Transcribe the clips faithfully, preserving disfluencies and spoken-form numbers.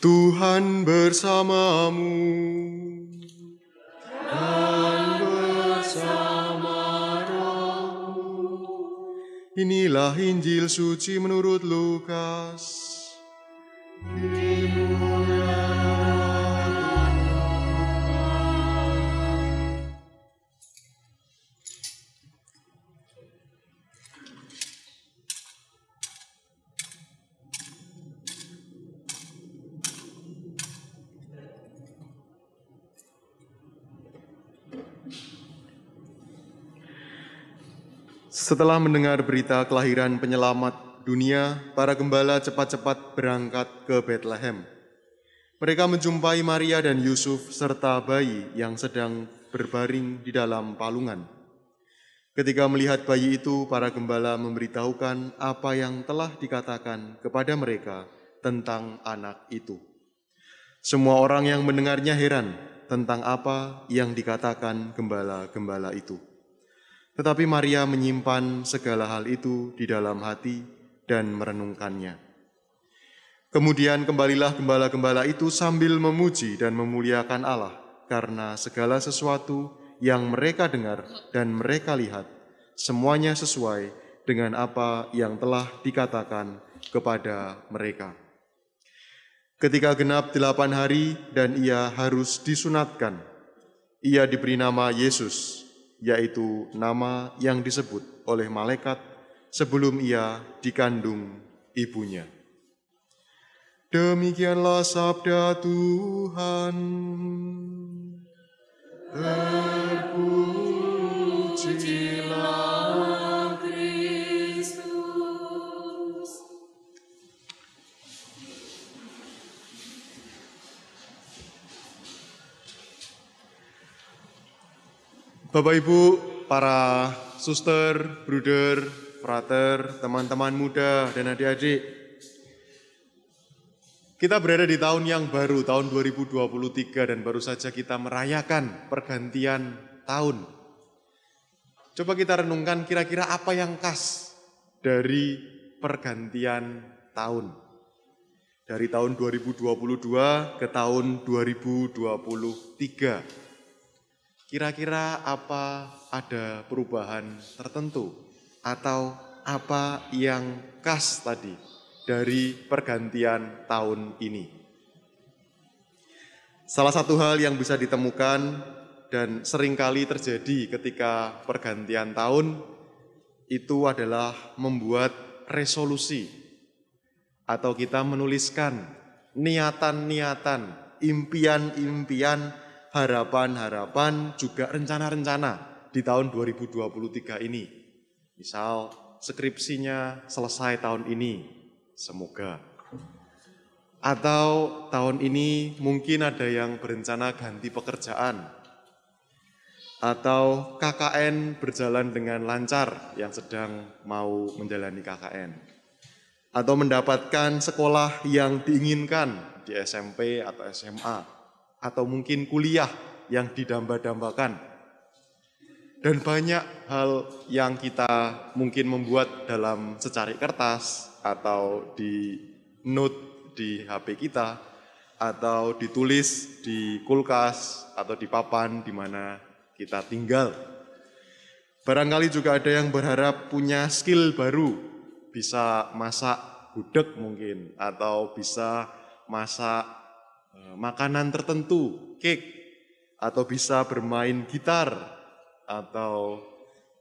Tuhan bersamamu dan bersama rohmu. Inilah Injil suci menurut Lukas. Setelah mendengar berita kelahiran penyelamat dunia, para gembala cepat-cepat berangkat ke Betlehem. Mereka menjumpai Maria dan Yusuf serta bayi yang sedang berbaring di dalam palungan. Ketika melihat bayi itu, para gembala memberitahukan apa yang telah dikatakan kepada mereka tentang anak itu. Semua orang yang mendengarnya heran tentang apa yang dikatakan gembala-gembala itu. Tetapi Maria menyimpan segala hal itu di dalam hati dan merenungkannya. Kemudian kembalilah gembala-gembala itu sambil memuji dan memuliakan Allah karena segala sesuatu yang mereka dengar dan mereka lihat, semuanya sesuai dengan apa yang telah dikatakan kepada mereka. Ketika genap delapan hari dan ia harus disunatkan, ia diberi nama Yesus, yaitu nama yang disebut oleh malaikat sebelum ia dikandung ibunya. Demikianlah sabda Tuhan. Terpujilah Kristus. Bapak Ibu, para suster, bruder, frater, teman-teman muda, dan adik-adik. Kita berada di tahun yang baru, tahun dua ribu dua puluh tiga, dan baru saja kita merayakan pergantian tahun. Coba kita renungkan kira-kira apa yang khas dari pergantian tahun. Dari tahun dua ribu dua puluh dua ke tahun dua ribu dua puluh tiga. Kira-kira apa ada perubahan tertentu atau apa yang khas tadi dari pergantian tahun ini? Salah satu hal yang bisa ditemukan dan seringkali terjadi ketika pergantian tahun itu adalah membuat resolusi atau kita menuliskan niatan-niatan, impian-impian, harapan-harapan, juga rencana-rencana di tahun dua ribu dua puluh tiga ini. Misal skripsinya selesai tahun ini, semoga. Atau tahun ini mungkin ada yang berencana ganti pekerjaan. Atau K K N berjalan dengan lancar yang sedang mau menjalani K K N. Atau mendapatkan sekolah yang diinginkan di S M P atau S M A. Atau mungkin kuliah yang didamba-dambakan. Dan banyak hal yang kita mungkin membuat dalam secarik kertas, atau di note di H P kita, atau ditulis di kulkas, atau di papan di mana kita tinggal. Barangkali juga ada yang berharap punya skill baru, bisa masak gudeg mungkin, atau bisa masak makanan tertentu, cake, atau bisa bermain gitar, atau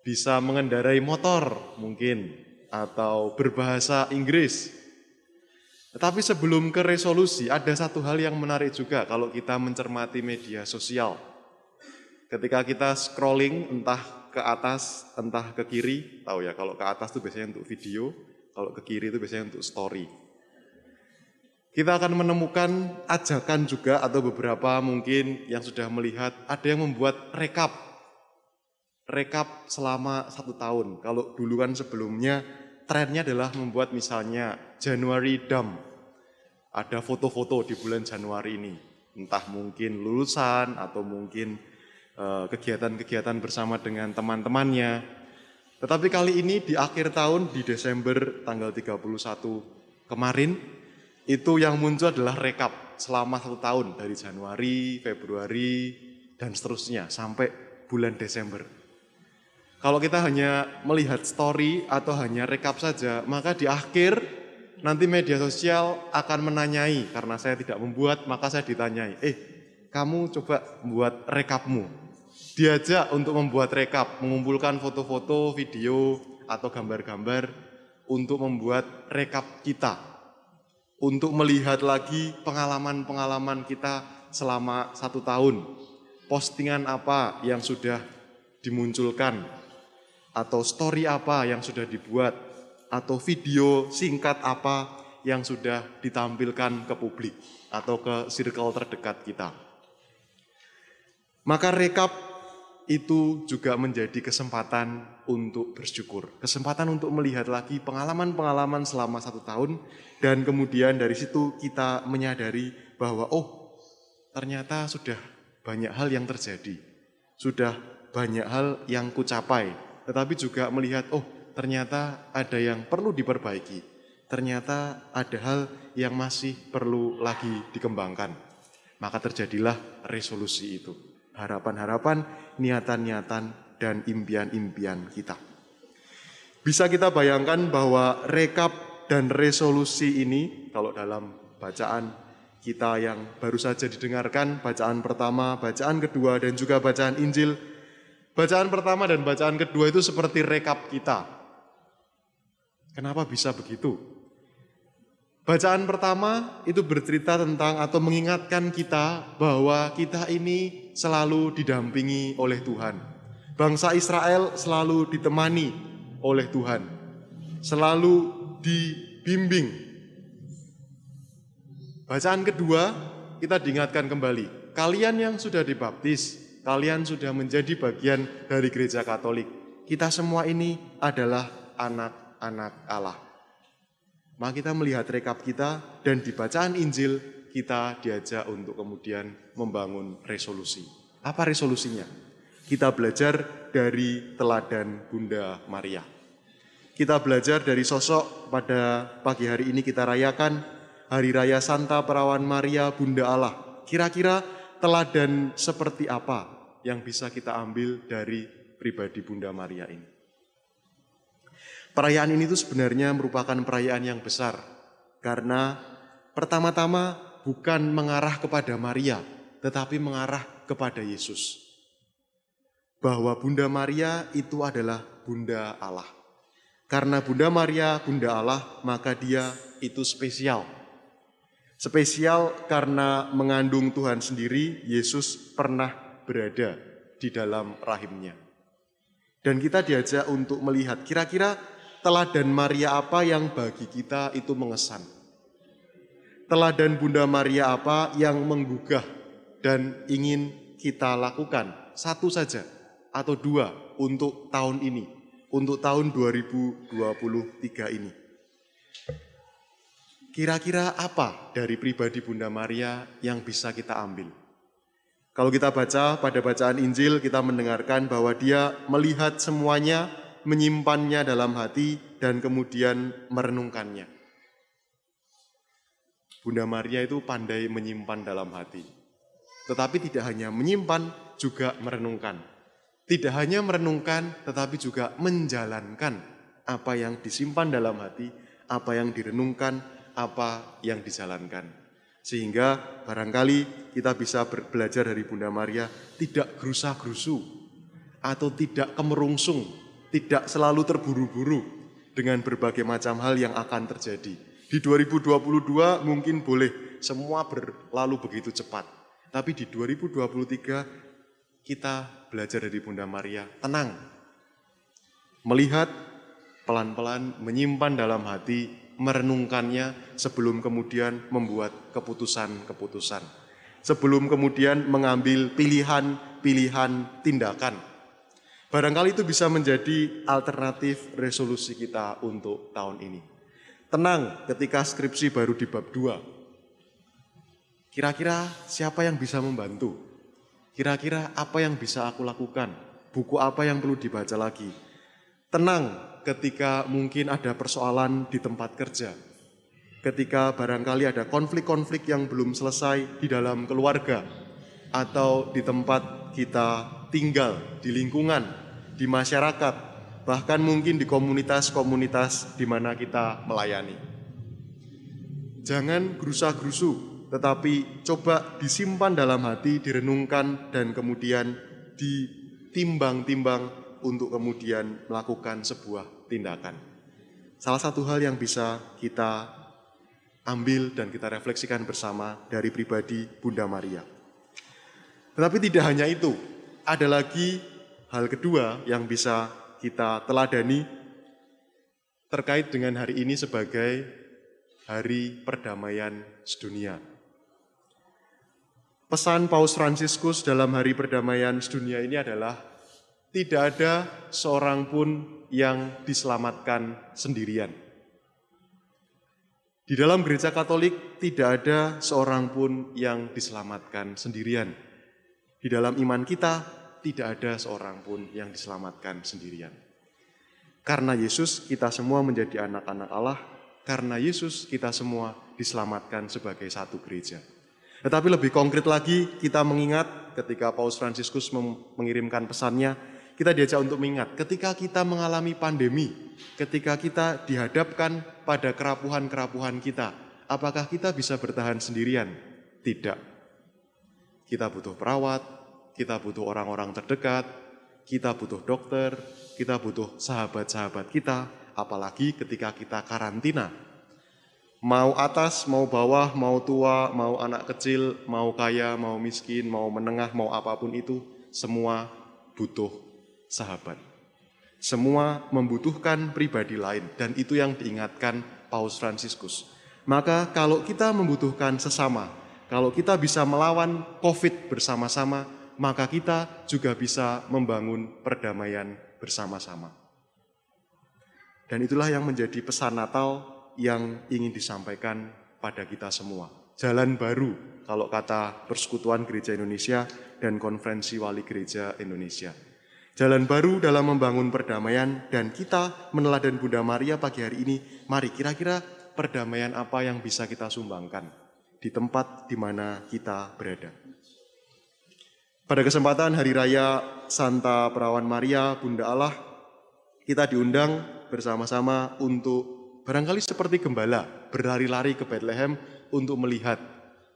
bisa mengendarai motor mungkin, atau berbahasa Inggris. Tetapi sebelum ke resolusi, ada satu hal yang menarik juga kalau kita mencermati media sosial. Ketika kita scrolling entah ke atas, entah ke kiri, tahu ya kalau ke atas itu biasanya untuk video, kalau ke kiri itu biasanya untuk story. Kita akan menemukan ajakan juga, atau beberapa mungkin yang sudah melihat, ada yang membuat rekap. Rekap selama satu tahun. Kalau dulu kan sebelumnya, trennya adalah membuat misalnya January dump. Ada foto-foto di bulan Januari ini. Entah mungkin lulusan, atau mungkin uh, kegiatan-kegiatan bersama dengan teman-temannya. Tetapi kali ini di akhir tahun, di Desember tanggal tiga puluh satu kemarin, itu yang muncul adalah rekap selama satu tahun, dari Januari, Februari, dan seterusnya, sampai bulan Desember. Kalau kita hanya melihat story atau hanya rekap saja, maka di akhir nanti media sosial akan menanyai, karena saya tidak membuat, maka saya ditanyai, eh, kamu coba membuat rekapmu. Diajak untuk membuat rekap, mengumpulkan foto-foto, video, atau gambar-gambar untuk membuat rekap kita. Untuk melihat lagi pengalaman-pengalaman kita selama satu tahun. Postingan apa yang sudah dimunculkan, atau story apa yang sudah dibuat, atau video singkat apa yang sudah ditampilkan ke publik, atau ke circle terdekat kita. Maka rekap itu juga menjadi kesempatan untuk bersyukur. Kesempatan untuk melihat lagi pengalaman-pengalaman selama satu tahun, dan kemudian dari situ kita menyadari bahwa oh, ternyata sudah banyak hal yang terjadi, sudah banyak hal yang kucapai, tetapi juga melihat oh, ternyata ada yang perlu diperbaiki, ternyata ada hal yang masih perlu lagi dikembangkan. Maka terjadilah resolusi itu, harapan-harapan, niatan-niatan, dan impian-impian kita. Bisa kita bayangkan bahwa rekap dan resolusi ini, kalau dalam bacaan kita yang baru saja didengarkan, bacaan pertama, bacaan kedua, dan juga bacaan Injil, bacaan pertama dan bacaan kedua itu seperti rekap kita. Kenapa bisa begitu? Bacaan pertama itu bercerita tentang atau mengingatkan kita bahwa kita ini selalu didampingi oleh Tuhan. Bangsa Israel selalu ditemani oleh Tuhan, selalu dibimbing. Bacaan kedua kita diingatkan kembali, kalian yang sudah dibaptis, kalian sudah menjadi bagian dari gereja Katolik. Kita semua ini adalah anak-anak Allah. Maka kita melihat rekap kita, dan di bacaan Injil kita diajak untuk kemudian membangun resolusi. Apa resolusinya? Kita belajar dari teladan Bunda Maria. Kita belajar dari sosok pada pagi hari ini kita rayakan Hari Raya Santa Perawan Maria Bunda Allah. Kira-kira teladan seperti apa yang bisa kita ambil dari pribadi Bunda Maria ini? Perayaan ini tuh sebenarnya merupakan perayaan yang besar, karena pertama-tama bukan mengarah kepada Maria, tetapi mengarah kepada Yesus. Bahwa Bunda Maria itu adalah Bunda Allah. Karena Bunda Maria, Bunda Allah, maka dia itu spesial. Spesial karena mengandung Tuhan sendiri, Yesus pernah berada di dalam rahimnya. Dan kita diajak untuk melihat kira-kira teladan Maria apa yang bagi kita itu mengesan. Teladan Bunda Maria apa yang menggugah dan ingin kita lakukan. Satu saja atau dua untuk tahun ini. Untuk tahun dua ribu dua puluh tiga ini. Kira-kira apa dari pribadi Bunda Maria yang bisa kita ambil? Kalau kita baca pada bacaan Injil, kita mendengarkan bahwa dia melihat semuanya, menyimpannya dalam hati, dan kemudian merenungkannya. Bunda Maria itu pandai menyimpan dalam hati. Tetapi tidak hanya menyimpan, juga merenungkan. Tidak hanya merenungkan, tetapi juga menjalankan apa yang disimpan dalam hati, apa yang direnungkan, apa yang dijalankan. Sehingga barangkali kita bisa belajar dari Bunda Maria, tidak gerusa-gerusu, atau tidak kemerungsung, tidak selalu terburu-buru dengan berbagai macam hal yang akan terjadi. Di dua ribu dua puluh dua mungkin boleh semua berlalu begitu cepat, tapi di dua ribu dua puluh tiga kita belajar dari Bunda Maria, tenang. Melihat, pelan-pelan menyimpan dalam hati, merenungkannya sebelum kemudian membuat keputusan-keputusan. Sebelum kemudian mengambil pilihan-pilihan tindakan. Barangkali itu bisa menjadi alternatif resolusi kita untuk tahun ini. Tenang ketika skripsi baru di bab dua. Kira-kira siapa yang bisa membantu? Kira-kira apa yang bisa aku lakukan? Buku apa yang perlu dibaca lagi? Tenang ketika mungkin ada persoalan di tempat kerja. ketika barangkali ada konflik-konflik yang belum selesai di dalam keluarga atau di tempat kita tinggal, di lingkungan, di masyarakat, bahkan mungkin di komunitas-komunitas di mana kita melayani. Jangan gerusa-gerusu, tetapi coba disimpan dalam hati, direnungkan, dan kemudian ditimbang-timbang untuk kemudian melakukan sebuah tindakan. Salah satu hal yang bisa kita ambil dan kita refleksikan bersama dari pribadi Bunda Maria. Tetapi tidak hanya itu, ada lagi hal kedua yang bisa kita teladani terkait dengan hari ini sebagai Hari Perdamaian Sedunia. Pesan Paus Fransiskus dalam Hari Perdamaian Sedunia ini adalah tidak ada seorang pun yang diselamatkan sendirian. Di dalam gereja Katolik tidak ada seorang pun yang diselamatkan sendirian. Di dalam iman kita tidak ada seorang pun yang diselamatkan sendirian. Karena Yesus kita semua menjadi anak-anak Allah, karena Yesus kita semua diselamatkan sebagai satu gereja. Tetapi lebih konkret lagi kita mengingat ketika Paus Fransiskus mengirimkan pesannya, kita diajak untuk mengingat, ketika kita mengalami pandemi, ketika kita dihadapkan pada kerapuhan-kerapuhan kita, apakah kita bisa bertahan sendirian? Tidak. Kita butuh perawat, kita butuh orang-orang terdekat, kita butuh dokter, kita butuh sahabat-sahabat kita, apalagi ketika kita karantina. Mau atas, mau bawah, mau tua, mau anak kecil, mau kaya, mau miskin, mau menengah, mau apapun itu, semua butuh sahabat. Semua membutuhkan pribadi lain dan itu yang diingatkan Paus Fransiskus. Maka kalau kita membutuhkan sesama, kalau kita bisa melawan COVID bersama-sama, maka kita juga bisa membangun perdamaian bersama-sama. Dan itulah yang menjadi pesan Natal yang ingin disampaikan pada kita semua. Jalan baru kalau kata Persekutuan Gereja Indonesia dan Konferensi Wali Gereja Indonesia. Jalan baru dalam membangun perdamaian dan kita meneladan Bunda Maria pagi hari ini, mari kira-kira perdamaian apa yang bisa kita sumbangkan di tempat di mana kita berada. Pada kesempatan Hari Raya Santa Perawan Maria, Bunda Allah, kita diundang bersama-sama untuk barangkali seperti gembala, berlari-lari ke Betlehem untuk melihat,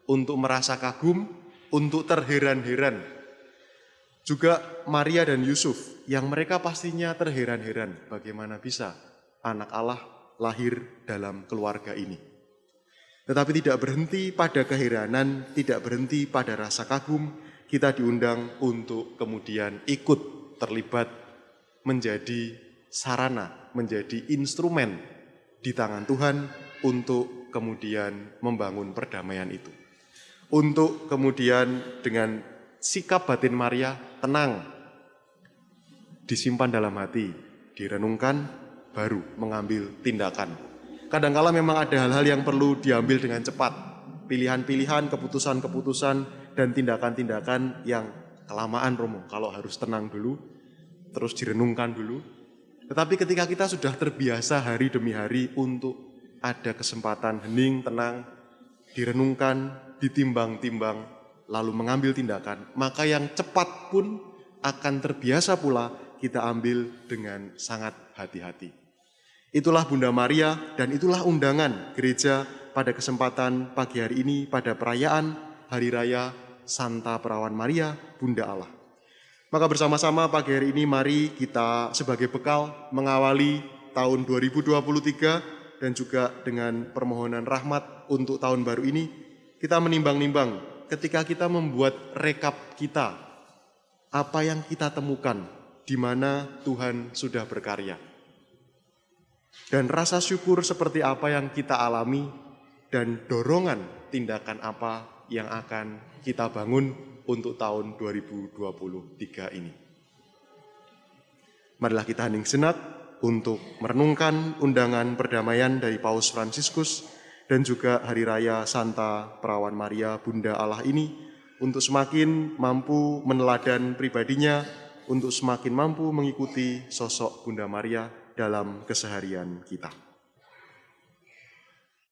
untuk merasa kagum, untuk terheran-heran. Juga Maria dan Yusuf yang mereka pastinya terheran-heran bagaimana bisa anak Allah lahir dalam keluarga ini. Tetapi tidak berhenti pada keheranan, tidak berhenti pada rasa kagum, kita diundang untuk kemudian ikut terlibat menjadi sarana, menjadi instrumen di tangan Tuhan untuk kemudian membangun perdamaian itu. Untuk kemudian dengan sikap batin Maria tenang, disimpan dalam hati, direnungkan, baru mengambil tindakan. Kadangkala memang ada hal-hal yang perlu diambil dengan cepat, pilihan-pilihan, keputusan-keputusan, dan tindakan-tindakan yang kelamaan Romo, kalau harus tenang dulu, terus direnungkan dulu. Tetapi ketika kita sudah terbiasa hari demi hari untuk ada kesempatan hening, tenang, direnungkan, ditimbang-timbang, lalu mengambil tindakan, maka yang cepat pun akan terbiasa pula kita ambil dengan sangat hati-hati. Itulah Bunda Maria dan itulah undangan gereja pada kesempatan pagi hari ini pada perayaan Hari Raya Santa Perawan Maria, Bunda Allah. Maka bersama-sama pagi hari ini mari kita sebagai bekal mengawali tahun dua ribu dua puluh tiga dan juga dengan permohonan rahmat untuk tahun baru ini kita menimbang-nimbang. Ketika kita membuat rekap kita, apa yang kita temukan, di mana Tuhan sudah berkarya. Dan rasa syukur seperti apa yang kita alami, dan dorongan tindakan apa yang akan kita bangun untuk tahun dua ribu dua puluh tiga ini. Marilah kita hening senak untuk merenungkan undangan perdamaian dari Paus Fransiskus, dan juga Hari Raya Santa Perawan Maria Bunda Allah ini untuk semakin mampu meneladan pribadinya, untuk semakin mampu mengikuti sosok Bunda Maria dalam keseharian kita.